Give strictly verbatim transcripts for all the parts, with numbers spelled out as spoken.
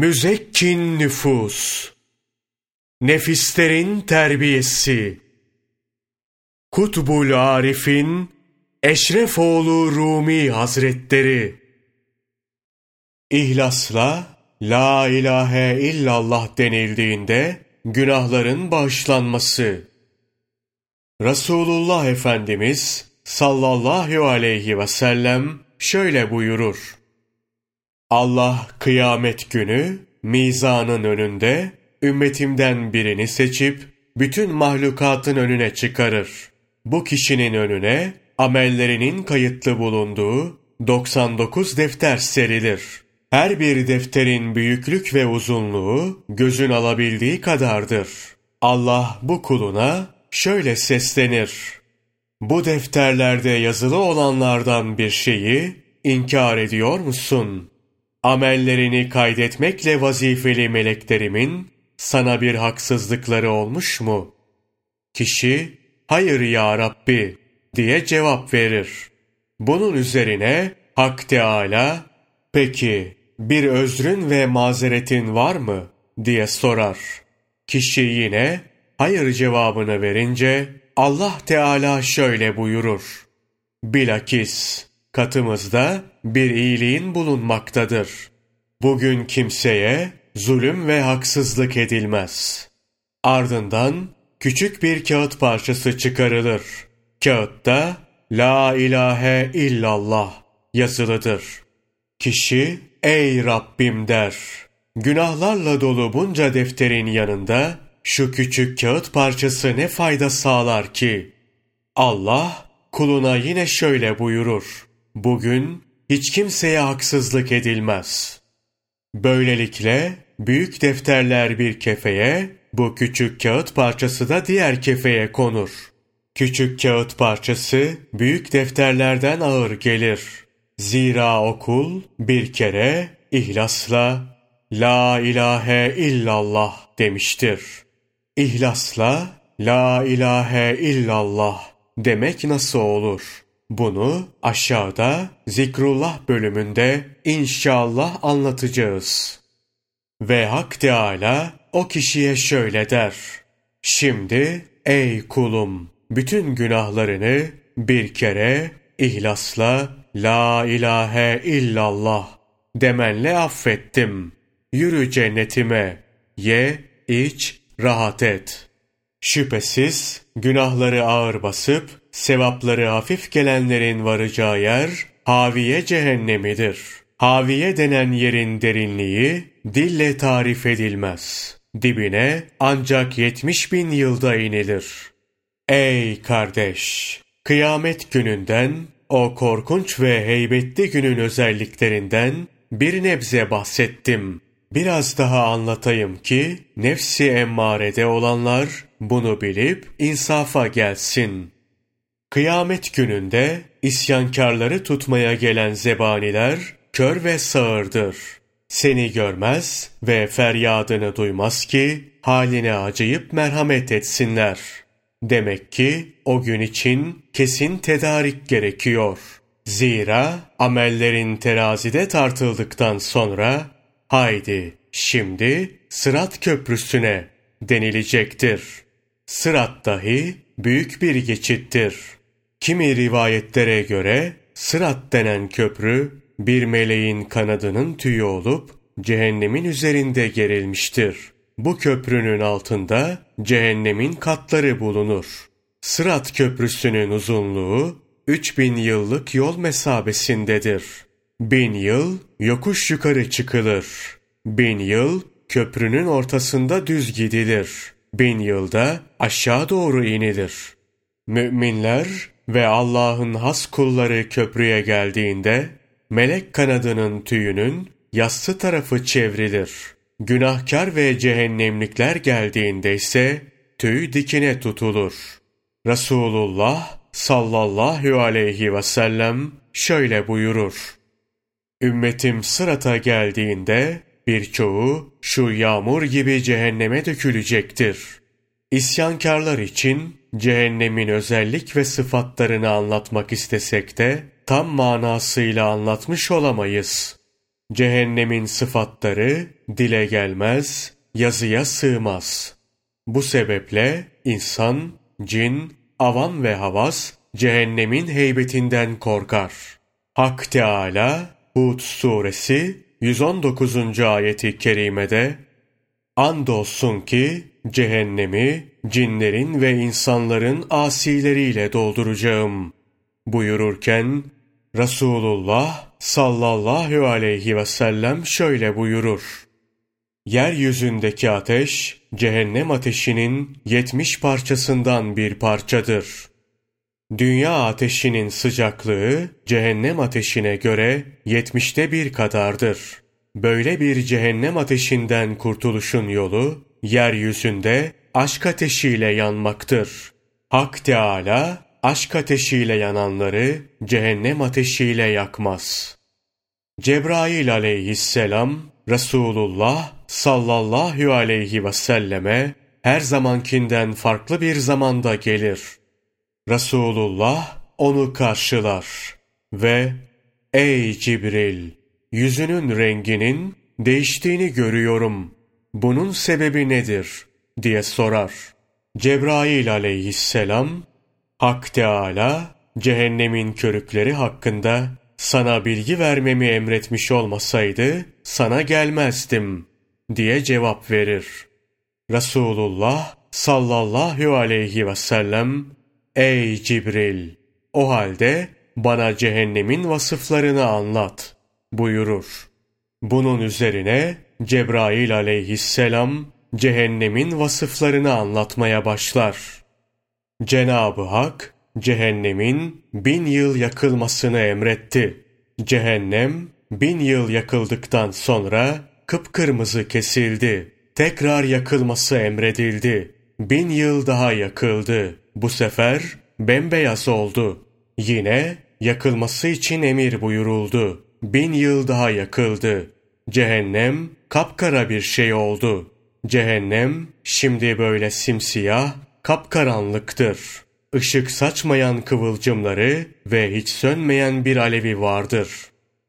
Müzekkin nüfus, nefislerin terbiyesi, Kutbul Arif'in Eşrefoğlu Rumi Hazretleri. İhlasla La ilahe illallah denildiğinde günahların bağışlanması. Resulullah Efendimiz sallallahu aleyhi ve sellem şöyle buyurur: Allah kıyamet günü mizanın önünde ümmetimden birini seçip bütün mahlukatın önüne çıkarır. Bu kişinin önüne amellerinin kayıtlı bulunduğu doksan dokuz defter serilir. Her bir defterin büyüklük ve uzunluğu gözün alabildiği kadardır. Allah bu kuluna şöyle seslenir: Bu defterlerde yazılı olanlardan bir şeyi inkar ediyor musun? Amellerini kaydetmekle vazifeli meleklerimin sana bir haksızlıkları olmuş mu? Kişi, hayır ya Rabbi diye cevap verir. Bunun üzerine Hak Teâlâ, peki bir özrün ve mazeretin var mı diye sorar. Kişi yine hayır cevabını verince Allah Teala şöyle buyurur: Bilakis katımızda bir iyiliğin bulunmaktadır. Bugün kimseye zulüm ve haksızlık edilmez. Ardından küçük bir kağıt parçası çıkarılır. Kağıtta La ilahe illallah yazılıdır. Kişi, ey Rabbim der. Günahlarla dolu bunca defterin yanında şu küçük kağıt parçası ne fayda sağlar ki? Allah kuluna yine şöyle buyurur: Bugün hiç kimseye haksızlık edilmez. Böylelikle büyük defterler bir kefeye, bu küçük kağıt parçası da diğer kefeye konur. Küçük kağıt parçası büyük defterlerden ağır gelir. Zira o kul bir kere ihlasla La ilahe illallah demiştir. İhlasla La ilahe illallah demek nasıl olur? Bunu aşağıda Zikrullah bölümünde inşallah anlatacağız. Ve Hak Teâlâ o kişiye şöyle der: Şimdi ey kulum, bütün günahlarını bir kere ihlasla La ilahe illallah demenle affettim. Yürü cennetime, ye, iç, rahat et. Şüphesiz günahları ağır basıp sevapları hafif gelenlerin varacağı yer Haviye cehennemidir. Haviye denen yerin derinliği dille tarif edilmez. Dibine ancak yetmiş bin yılda inilir. Ey kardeş! Kıyamet gününden, o korkunç ve heybetli günün özelliklerinden bir nebze bahsettim. Biraz daha anlatayım ki nefsi emmarede olanlar bunu bilip insafa gelsin. Kıyamet gününde isyankârları tutmaya gelen zebaniler kör ve sağırdır. Seni görmez ve feryadını duymaz ki haline acıyıp merhamet etsinler. Demek ki o gün için kesin tedarik gerekiyor. Zira amellerin terazide tartıldıktan sonra haydi şimdi Sırat Köprüsü'ne denilecektir. Sırat dahi büyük bir geçittir. Kimi rivayetlere göre Sırat denen köprü bir meleğin kanadının tüyü olup cehennemin üzerinde gerilmiştir. Bu köprünün altında cehennemin katları bulunur. Sırat Köprüsü'nün uzunluğu üç bin yıllık yol mesabesindedir. Bin yıl yokuş yukarı çıkılır. Bin yıl köprünün ortasında düz gidilir. Bin yılda aşağı doğru inilir. Müminler ve Allah'ın has kulları köprüye geldiğinde melek kanadının tüyünün yassı tarafı çevrilir. Günahkar ve cehennemlikler geldiğinde ise tüy dikine tutulur. Resulullah sallallahu aleyhi ve sellem şöyle buyurur: Ümmetim Sırat'a geldiğinde birçoğu şu yağmur gibi cehenneme dökülecektir. İsyankârlar için cehennemin özellik ve sıfatlarını anlatmak istesek de tam manasıyla anlatmış olamayız. Cehennemin sıfatları dile gelmez, yazıya sığmaz. Bu sebeple insan, cin, avam ve havas cehennemin heybetinden korkar. Hak Teâlâ Hud suresi yüz on dokuzuncu ayeti kerimede "Andolsun ki cehennemi cinlerin ve insanların asileriyle dolduracağım" buyururken Resulullah sallallahu aleyhi ve sellem şöyle buyurur: "Yeryüzündeki ateş, cehennem ateşinin yetmiş parçasından bir parçadır. Dünya ateşinin sıcaklığı, cehennem ateşine göre yetmişte bir kadardır. Böyle bir cehennem ateşinden kurtuluşun yolu, yeryüzünde aşk ateşiyle yanmaktır. Hak Teâlâ, aşk ateşiyle yananları cehennem ateşiyle yakmaz." Cebrail aleyhisselam, Resulullah sallallahu aleyhi ve selleme her zamankinden farklı bir zamanda gelir. Resulullah onu karşılar ve "Ey Cibril, yüzünün renginin değiştiğini görüyorum. Bunun sebebi nedir?" diye sorar. Cebrail aleyhisselam, "Hak Teâlâ, cehennemin körükleri hakkında sana bilgi vermemi emretmiş olmasaydı sana gelmezdim" diye cevap verir. Resulullah sallallahu aleyhi ve sellem, "Ey Cibril, o halde bana cehennemin vasıflarını anlat" buyurur. Bunun üzerine Cebrail aleyhisselam cehennemin vasıflarını anlatmaya başlar. Cenab-ı Hak, cehennemin bin yıl yakılmasını emretti. Cehennem, bin yıl yakıldıktan sonra kıpkırmızı kesildi. Tekrar yakılması emredildi. Bin yıl daha yakıldı. Bu sefer bembeyaz oldu. Yine yakılması için emir buyuruldu. Bin yıl daha yakıldı. Cehennem kapkara bir şey oldu. Cehennem şimdi böyle simsiyah, kapkaranlıktır. Işık saçmayan kıvılcımları ve hiç sönmeyen bir alevi vardır.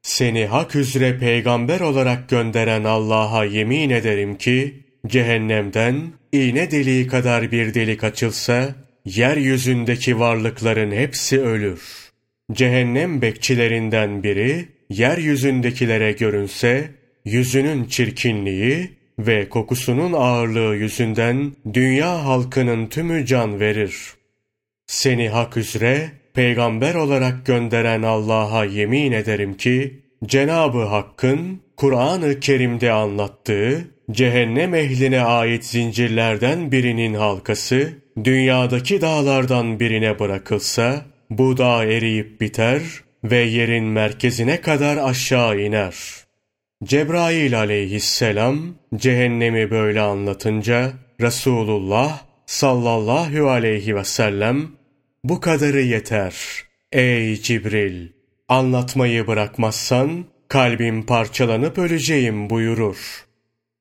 Seni hak üzere peygamber olarak gönderen Allah'a yemin ederim ki, cehennemden iğne deliği kadar bir delik açılsa, yeryüzündeki varlıkların hepsi ölür. Cehennem bekçilerinden biri, yeryüzündekilere görünse, yüzünün çirkinliği ve kokusunun ağırlığı yüzünden dünya halkının tümü can verir. Seni hak üzere peygamber olarak gönderen Allah'a yemin ederim ki, Cenab-ı Hakk'ın Kur'an-ı Kerim'de anlattığı cehennem ehline ait zincirlerden birinin halkası, dünyadaki dağlardan birine bırakılsa, bu dağ eriyip biter ve yerin merkezine kadar aşağı iner. Cebrail aleyhisselam cehennemi böyle anlatınca Resulullah sallallahu aleyhi ve sellem "Bu kadarı yeter. Ey Cibril, anlatmayı bırakmazsan kalbim parçalanıp öleceğim" buyurur.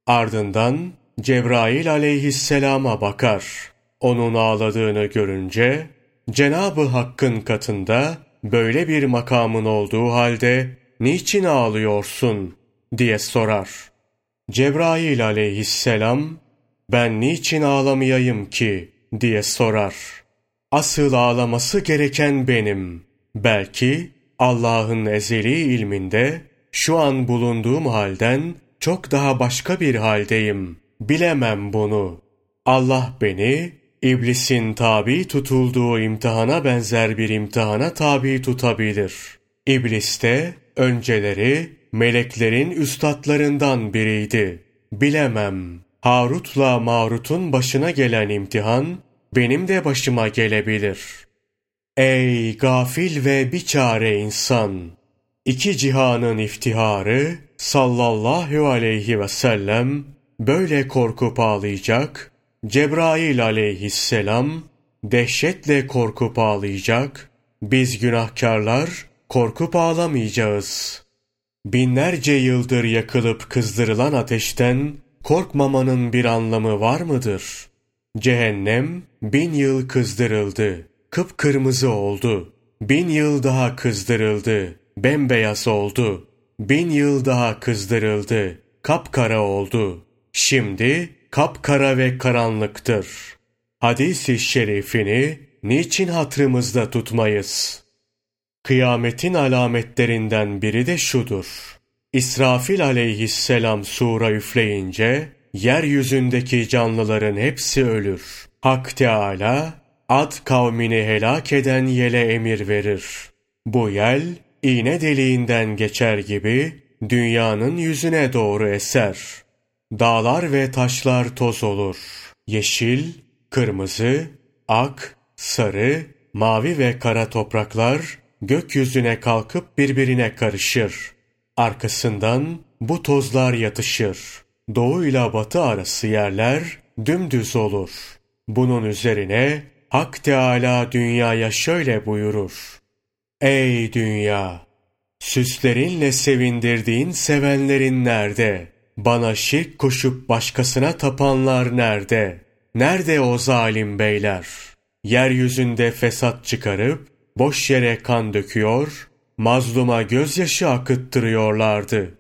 Ardından Cebrail aleyhisselama bakar. Onun ağladığını görünce Cenab-ı Hakk'ın katında böyle bir makamın olduğu halde "Niçin ağlıyorsun?" diye sorar. Cebrail aleyhisselam, "Ben niçin ağlamayayım ki?" diye sorar. "Asıl ağlaması gereken benim. Belki Allah'ın ezeli ilminde şu an bulunduğum halden çok daha başka bir haldeyim. Bilemem bunu. Allah beni iblisin tabi tutulduğu imtihana benzer bir imtihana tabi tutabilir. İblis de önceleri meleklerin üstatlarından biriydi. Bilemem. Harut'la Marut'un başına gelen imtihan benim de başıma gelebilir. Ey gafil ve biçare insan! İki cihanın iftiharı sallallahu aleyhi ve sellem böyle korkup ağlayacak, Cebrail aleyhisselam dehşetle korkup ağlayacak, biz günahkarlar korkup ağlamayacağız. Binlerce yıldır yakılıp kızdırılan ateşten korkmamanın bir anlamı var mıdır? Cehennem bin yıl kızdırıldı, kıpkırmızı oldu. Bin yıl daha kızdırıldı, bembeyaz oldu. bin yıl daha kızdırıldı, kapkara oldu. Şimdi kapkara ve karanlıktır. Hadis-i şerifini niçin hatırımızda tutmayız? Kıyametin alametlerinden biri de şudur. İsrafil aleyhisselam sura üfleyince, yeryüzündeki canlıların hepsi ölür. Hak Teâlâ, Ad kavmini helak eden yele emir verir. Bu yel, iğne deliğinden geçer gibi, dünyanın yüzüne doğru eser. Dağlar ve taşlar toz olur. Yeşil, kırmızı, ak, sarı, mavi ve kara topraklar, gökyüzüne kalkıp birbirine karışır. Arkasından bu tozlar yatışır. Doğu ile batı arası yerler dümdüz olur. Bunun üzerine Hak Teâlâ dünyaya şöyle buyurur. Ey dünya! Süslerinle sevindirdiğin sevenlerin nerede? Bana şirk koşup başkasına tapanlar nerede? Nerede o zalim beyler? Yeryüzünde fesat çıkarıp boş yere kan döküyor, mazluma gözyaşı akıttırıyorlardı.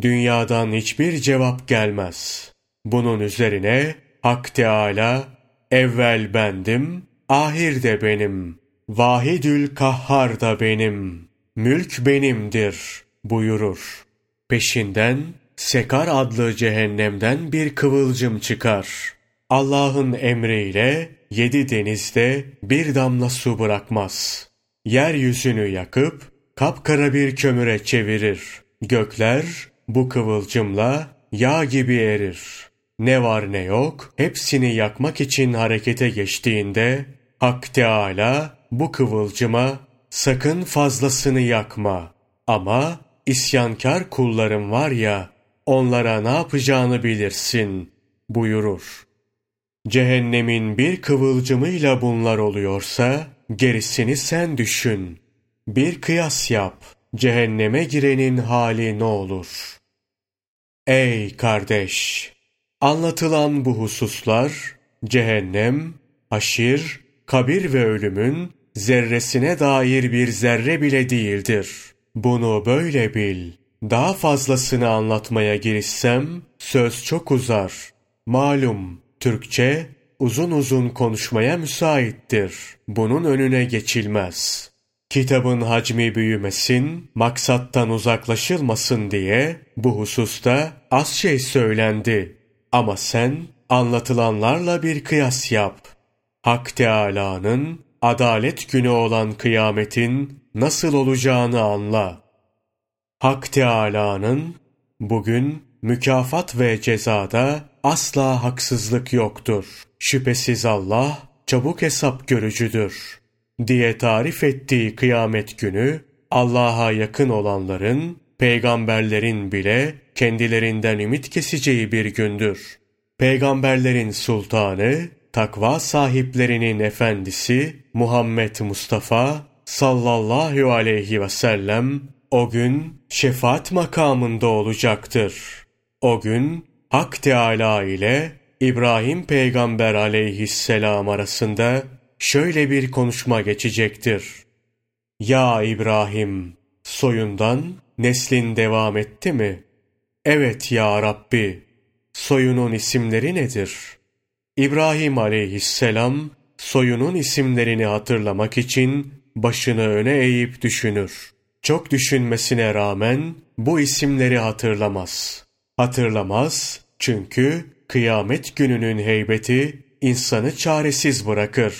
Dünyadan hiçbir cevap gelmez. Bunun üzerine Hak Teâlâ, evvel bendim, ahir de benim, vahidül kahhar da benim, mülk benimdir buyurur. Peşinden Sekar adlı cehennemden bir kıvılcım çıkar. Allah'ın emriyle yedi denizde bir damla su bırakmaz. Yeryüzünü yakıp kapkara bir kömüre çevirir. Gökler bu kıvılcımla yağ gibi erir. Ne var ne yok hepsini yakmak için harekete geçtiğinde Hak Teâlâ bu kıvılcıma sakın fazlasını yakma. Ama isyankar kullarım var ya onlara ne yapacağını bilirsin buyurur. Cehennemin bir kıvılcımıyla bunlar oluyorsa gerisini sen düşün. Bir kıyas yap. Cehenneme girenin hali ne olur? Ey kardeş! Anlatılan bu hususlar, cehennem, haşir, kabir ve ölümün zerresine dair bir zerre bile değildir. Bunu böyle bil. Daha fazlasını anlatmaya girişsem, söz çok uzar. Malum, Türkçe, uzun uzun konuşmaya müsaittir. Bunun önüne geçilmez. Kitabın hacmi büyümesin, maksattan uzaklaşılmasın diye bu hususta az şey söylendi. Ama sen anlatılanlarla bir kıyas yap. Hak Teâlâ'nın adalet günü olan kıyametin nasıl olacağını anla. Hak Teâlâ'nın bugün mükafat ve cezada asla haksızlık yoktur. Şüphesiz Allah çabuk hesap görücüdür diye tarif ettiği kıyamet günü Allah'a yakın olanların, peygamberlerin bile kendilerinden ümit keseceği bir gündür. Peygamberlerin sultanı, takva sahiplerinin efendisi Muhammed Mustafa sallallahu aleyhi ve sellem o gün şefaat makamında olacaktır. O gün Hak Teâlâ ile İbrahim peygamber aleyhisselam arasında şöyle bir konuşma geçecektir. Ya İbrahim, soyundan neslin devam etti mi? Evet ya Rabbi, soyunun isimleri nedir? İbrahim aleyhisselam soyunun isimlerini hatırlamak için başını öne eğip düşünür. Çok düşünmesine rağmen bu isimleri hatırlamaz. Hatırlamaz çünkü kıyamet gününün heybeti insanı çaresiz bırakır.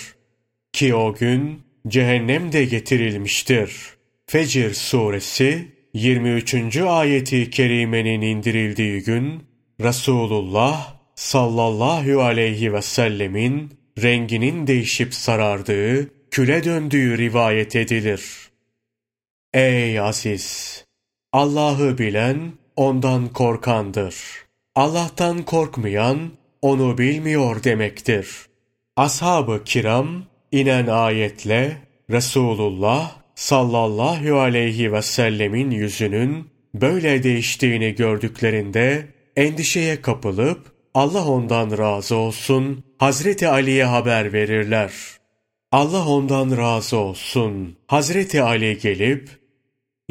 Ki o gün cehennem de getirilmiştir. Fecr suresi yirmi üçüncü ayeti kerimenin indirildiği gün Resulullah sallallahu aleyhi ve sellemin renginin değişip sarardığı, küle döndüğü rivayet edilir. Ey aziz! Allah'ı bilen ondan korkandır. Allah'tan korkmayan onu bilmiyor demektir. Ashab-ı kiram inen ayetle Resulullah sallallahu aleyhi ve sellemin yüzünün böyle değiştiğini gördüklerinde endişeye kapılıp Allah ondan razı olsun Hazreti Ali'ye haber verirler. Allah ondan razı olsun Hazreti Ali gelip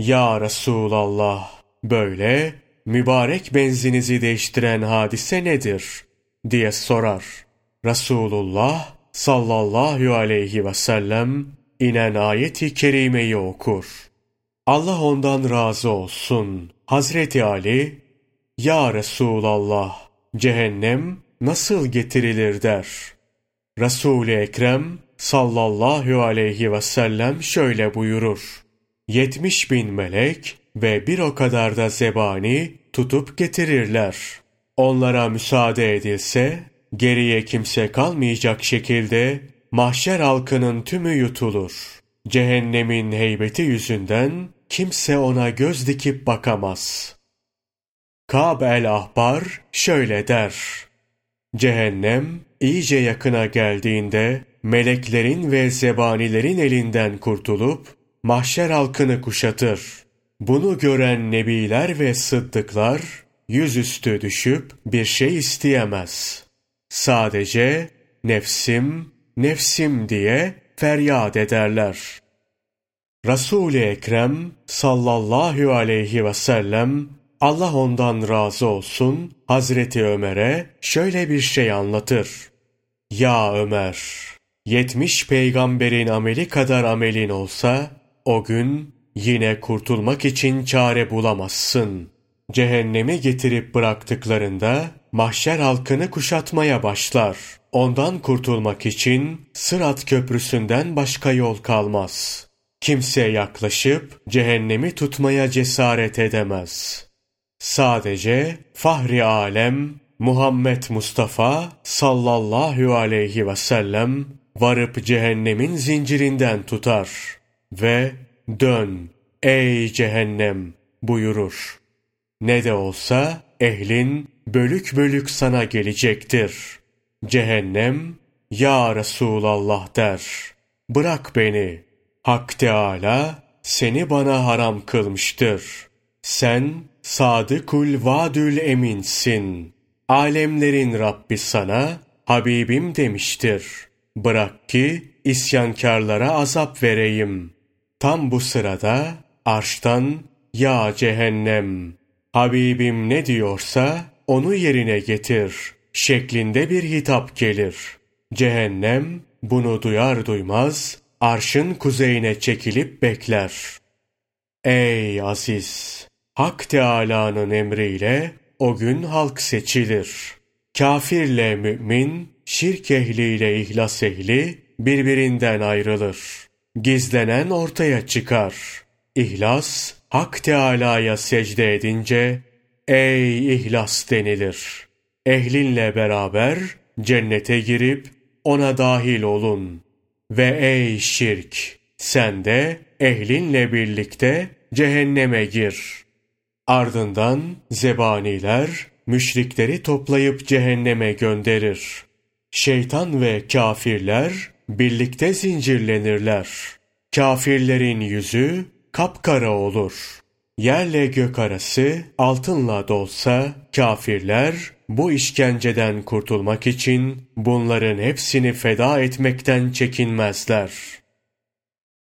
Ya Resulallah, böyle mübarek benzinizi değiştiren hadise nedir diye sorar. Resulullah sallallahu aleyhi ve sellem inen ayet-i kerimeyi okur. Allah ondan razı olsun. Hazreti Ali, Ya Resulallah, cehennem nasıl getirilir der. Resul-i Ekrem sallallahu aleyhi ve sellem şöyle buyurur. Yetmiş bin melek ve bir o kadar da zebani tutup getirirler. Onlara müsaade edilse, geriye kimse kalmayacak şekilde mahşer halkının tümü yutulur. Cehennemin heybeti yüzünden kimse ona göz dikip bakamaz. Kâb el-Ahbar şöyle der. Cehennem iyice yakına geldiğinde meleklerin ve zebanilerin elinden kurtulup mahşer halkını kuşatır. Bunu gören nebiler ve sıddıklar yüzüstü düşüp bir şey isteyemez. Sadece nefsim, nefsim diye feryat ederler. Resul-i Ekrem sallallahu aleyhi ve sellem, Allah ondan razı olsun, Hazreti Ömer'e şöyle bir şey anlatır. Ya Ömer, yetmiş peygamberin ameli kadar amelin olsa, o gün yine kurtulmak için çare bulamazsın. Cehenneme getirip bıraktıklarında, mahşer halkını kuşatmaya başlar. Ondan kurtulmak için Sırat köprüsünden başka yol kalmaz. Kimse yaklaşıp cehennemi tutmaya cesaret edemez. Sadece Fahri Alem Muhammed Mustafa sallallahu aleyhi ve sellem varıp cehennemin zincirinden tutar ve dön ey cehennem buyurur. Ne de olsa ehlin bölük bölük sana gelecektir. Cehennem, Ya Resulallah der. Bırak beni. Hak Teâlâ seni bana haram kılmıştır. Sen Sadıkul Vadül Eminsin. Alemlerin Rabbi sana Habibim demiştir. Bırak ki isyankârlara azap vereyim. Tam bu sırada arştan Ya cehennem, Habibim ne diyorsa onu yerine getir şeklinde bir hitap gelir. Cehennem bunu duyar duymaz arşın kuzeyine çekilip bekler. Ey aziz! Hak Teâlâ'nın emriyle o gün halk seçilir. Kafirle mümin, şirk ehliyle ihlas ehli birbirinden ayrılır. Gizlenen ortaya çıkar. İhlas, Hak Teâlâ'ya secde edince, ey ihlas denilir. Ehlinle beraber cennete girip ona dahil olun. Ve ey şirk, sen de ehlinle birlikte cehenneme gir. Ardından zebaniler müşrikleri toplayıp cehenneme gönderir. Şeytan ve kâfirler birlikte zincirlenirler. Kâfirlerin yüzü kapkara olur. Yerle gök arası altınla dolsa kâfirler bu işkenceden kurtulmak için bunların hepsini feda etmekten çekinmezler.